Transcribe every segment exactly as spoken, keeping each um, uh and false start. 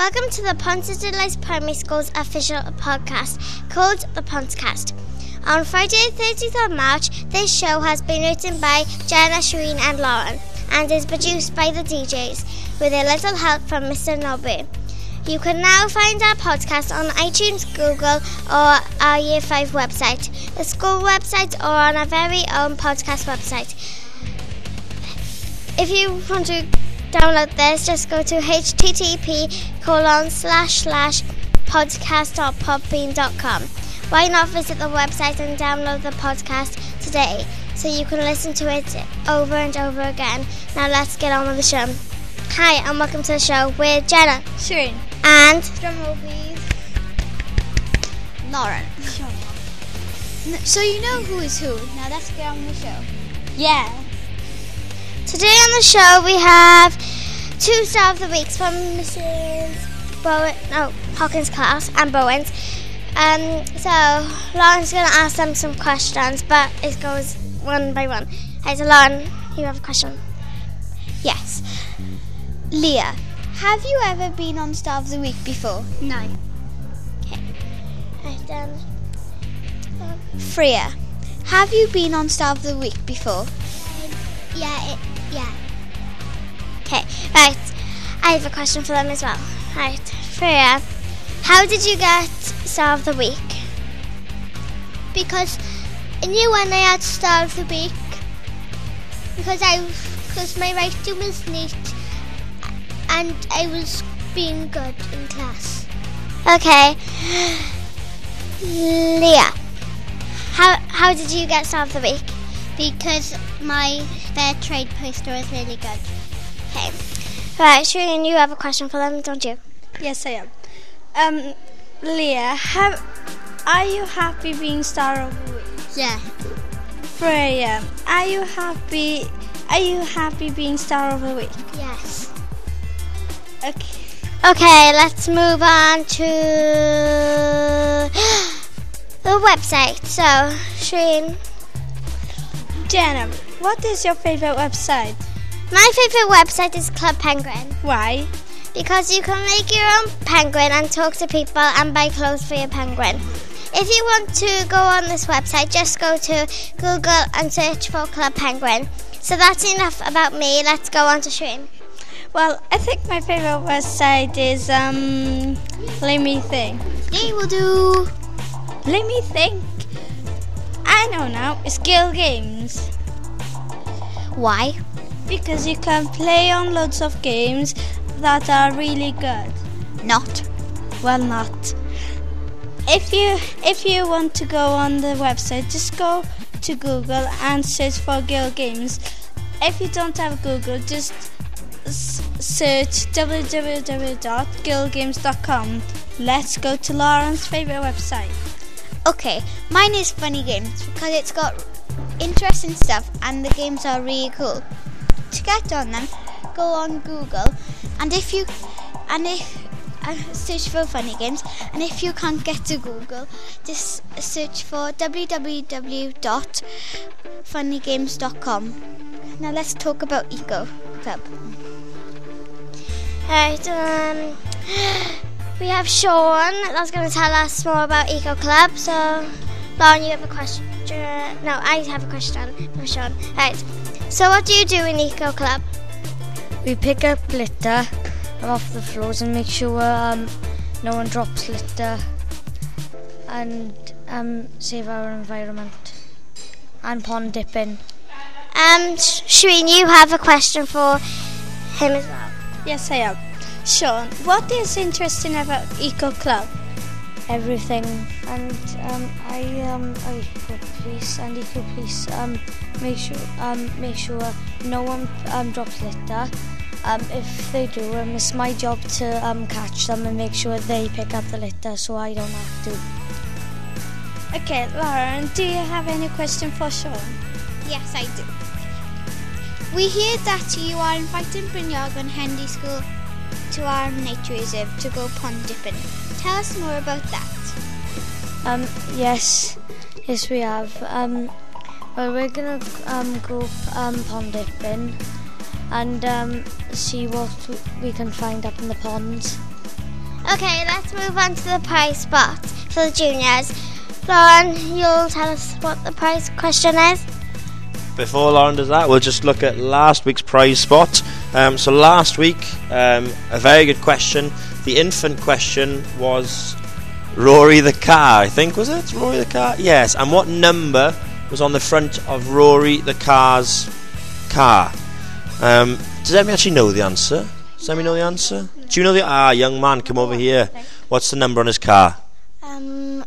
Welcome to the Ponce de Lice Primary School's official podcast called The Pontcast. On Friday the thirtieth of March, this show has been written by Jenna, Shireen and Lauren and is produced by the D Js with a little help from Mister Nobu. You can now find our podcast on iTunes, Google or our Year five website, the school website or on our very own podcast website. If you want to download this, just go to h t t p colon slash slash podcast dot podbean dot com. Why not visit the website and download the podcast today so you can listen to it over and over again. Now let's get on with the show. Hi and welcome to the show with Jenna, Shireen, and drumroll please, Lauren. So you know who is who. Now let's get on with the show. Yeah. Today on the show we have two Star of the Weeks from Missus Bowen, no, Hawkins Class and Bowen's. Um, so, Lauren's going to ask them some questions, but it goes one by one. Hi, so Lauren, you have a question? Yes. Leah, have you ever been on Star of the Week before? No. Okay. I've done. Um, Freya, have you been on Star of the Week before? Um, yeah, it, yeah. Okay, right. I have a question for them as well. Right, Freya, how did you get Star of the Week? Because I knew when I had Star of the Week, because I, because my writing was neat, and I was being good in class. Okay, Leah, how how did you get Star of the Week? Because my fair trade poster was really good. Okay, right, Shireen, you have a question for them, don't you? Yes, I am. Um, Leah, have, are you happy being Star of the Week? Yeah. Freya, are you happy? Are you happy being Star of the Week? Yes. Okay. Okay, let's move on to the website. So, Shireen, Jenna, what is your favorite website? My favorite website is Club Penguin. Why? Because you can make your own penguin and talk to people and buy clothes for your penguin. If you want to go on this website, just go to Google and search for Club Penguin. So that's enough about me. Let's go on to Shireen. Well, I think my favourite website is, um, let me think. Yeah, we'll do. Let me think. I know now. It's Girl Games. Why? Because you can play on loads of games that are really good. Not. Well, not. If you if you want to go on the website, just go to Google and search for Girl Games. If you don't have Google, just s- search w w w dot girl games dot com. Let's go to Lauren's favourite website. Okay, mine is Funny Games because it's got interesting stuff and the games are really cool. To get on them, go on Google and if you and if uh, search for Funny Games, and if you can't get to Google, just search for w w w dot funny games dot com. Now let's talk about Eco Club. Alright, um, we have Sean that's going to tell us more about Eco Club. So, Lauren, you have a question? No, I have a question for Sean. Alright, so what do you do in Eco Club? We pick up litter off the floors and make sure um, no one drops litter and um, save our environment and pond dipping. Um, Shireen, you have a question for him as well. Yes, I am. Sean, what is interesting about Eco Club? Everything. And um, I, um, I Eco Police and Eco Police um, make sure um, make sure no one um, drops litter. Um, if they do, um, it's my job to um, catch them and make sure they pick up the litter so I don't have to. Okay, Lauren, do you have any question for Sean? Yes, I do. We hear that you are inviting Brinyard and Handy School to our nature reserve to go pond dipping. Tell us more about that. Um, yes, yes we have. Um, well, we're going to um, go um, pond dipping and um, see what we can find up in the ponds. Okay, let's move on to the prize spot for the juniors. Lauren, you'll tell us what the prize question is. Before Lauren does that, we'll just look at last week's prize spot. Um, so last week, um, a very good question. The infant question was Rory the car, I think, was it? Rory the car? Yes. And what number was on the front of Rory the car's car? Um, does everybody actually know the answer? Does anybody know the answer? Do you know the... Ah, young man, come over here. What's the number on his car? Um,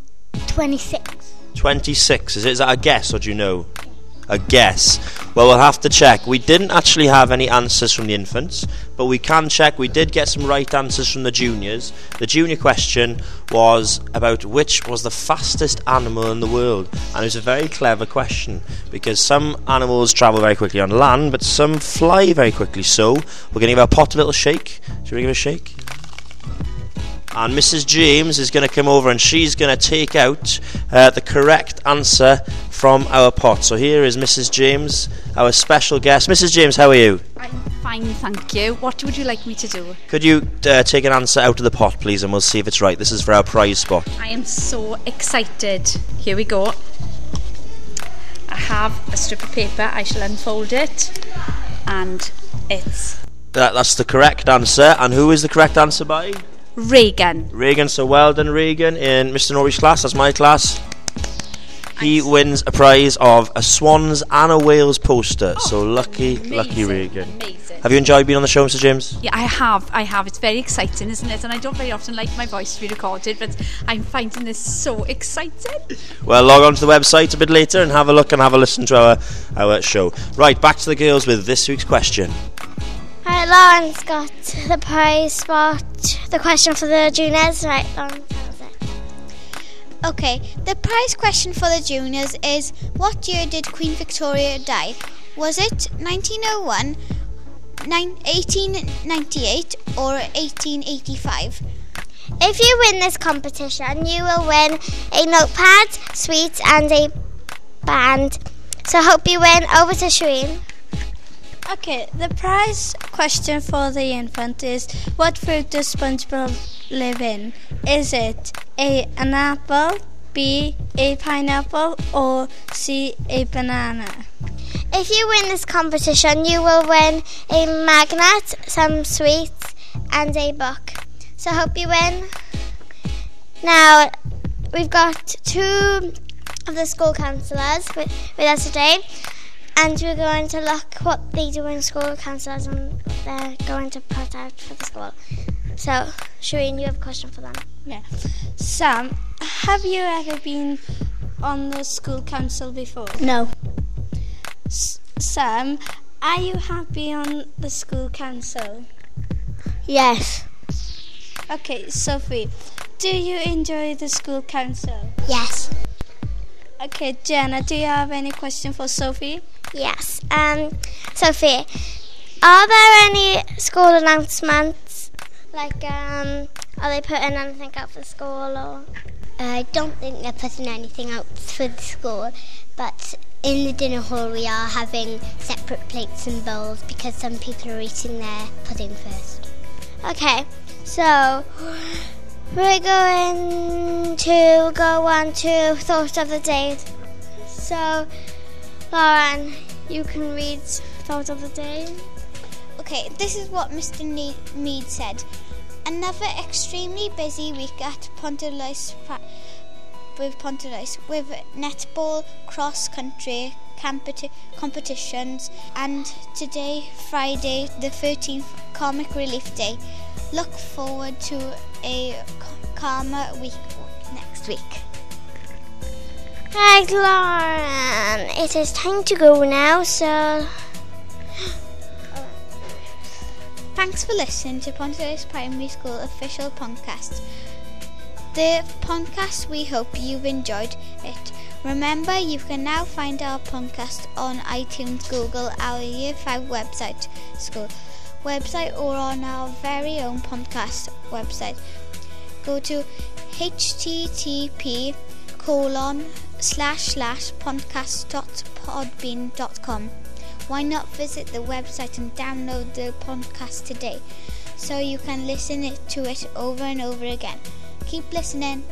twenty-six. twenty-six. Is it? Is that a guess, or do you know? A guess. Well, we'll have to check. We didn't actually have any answers from the infants, but we can check. We did get some right answers from the juniors. The junior question was about which was the fastest animal in the world, and it was a very clever question because some animals travel very quickly on land, but some fly very quickly. So we're going to give our pot a little shake. Should we give it a shake? And Missus James is going to come over and she's going to take out uh, the correct answer from our pot. So here is Missus James, our special guest. Missus James, how are you? I'm fine, thank you. What would you like me to do? Could you uh, take an answer out of the pot, please, and we'll see if it's right. This is for our prize spot. I am so excited. Here we go. I have a strip of paper. I shall unfold it. And it's... That, that's the correct answer. And who is the correct answer by? Reagan. Reagan, so well done, Reagan, in Mister Norwich class. That's my class. He wins a prize of a Swans and a Wales poster. Oh, so lucky, amazing, lucky Reagan. Amazing. Have you enjoyed being on the show, Mister James? Yeah, I have. I have. It's very exciting, isn't it? And I don't very often like my voice to be recorded, but I'm finding this so exciting. Well, log on to the website a bit later and have a look and have a listen to our, our show. Right, back to the girls with this week's question. Right, Lauren's got the prize spot, the question for the juniors. Right, Lauren, how was it? Okay, the prize question for the juniors is, what year did Queen Victoria die? Was it nineteen oh one, eighteen ninety-eight or eighteen eighty-five? If you win this competition, you will win a notepad, sweets and a band. So hope you win. Over to Shireen. Okay, the prize question for the infant is, what fruit does SpongeBob live in? Is it A, an apple, B, a pineapple, or C, a banana? If you win this competition, you will win a magnet, some sweets, and a book. So hope you win. Now, we've got two of the school counsellors with, with us today. And we're going to look what they do in school councils and what they're going to put out for the school. So, Shireen, you have a question for them. Yeah. Sam, have you ever been on the school council before? No. S- Sam, are you happy on the school council? Yes. Okay, Sophie, do you enjoy the school council? Yes. Okay, Jenna, do you have any question for Sophie? Yes. Um, Sophie, are there any school announcements? Like, um, are they putting anything out for school? Or I don't think they're putting anything out for the school, but in the dinner hall we are having separate plates and bowls because some people are eating their pudding first. Okay, so... We're going to go on to Thought of the Day. So, Lauren, you can read Thought of the Day. Okay, this is what Mister Ne- Mead said. Another extremely busy week at Ponce de Lice, with Ponce de Lice, with netball, cross-country, campeti- competitions, and today, Friday the thirteenth, Comic Relief Day. Look forward to a calmer week next week. Hi, Lauren. It is time to go now, so... Thanks for listening to Ponce de Lice Primary School official Pontcast. The Pontcast, we hope you've enjoyed it. Remember, you can now find our Pontcast on iTunes, Google, our Year five website, school website, or on our very own Pontcast website. Go to http colon slash slash pontcast.podbean dot com. Why not visit the website and download the Pontcast today? so you can listen to it over and over again. Keep listening.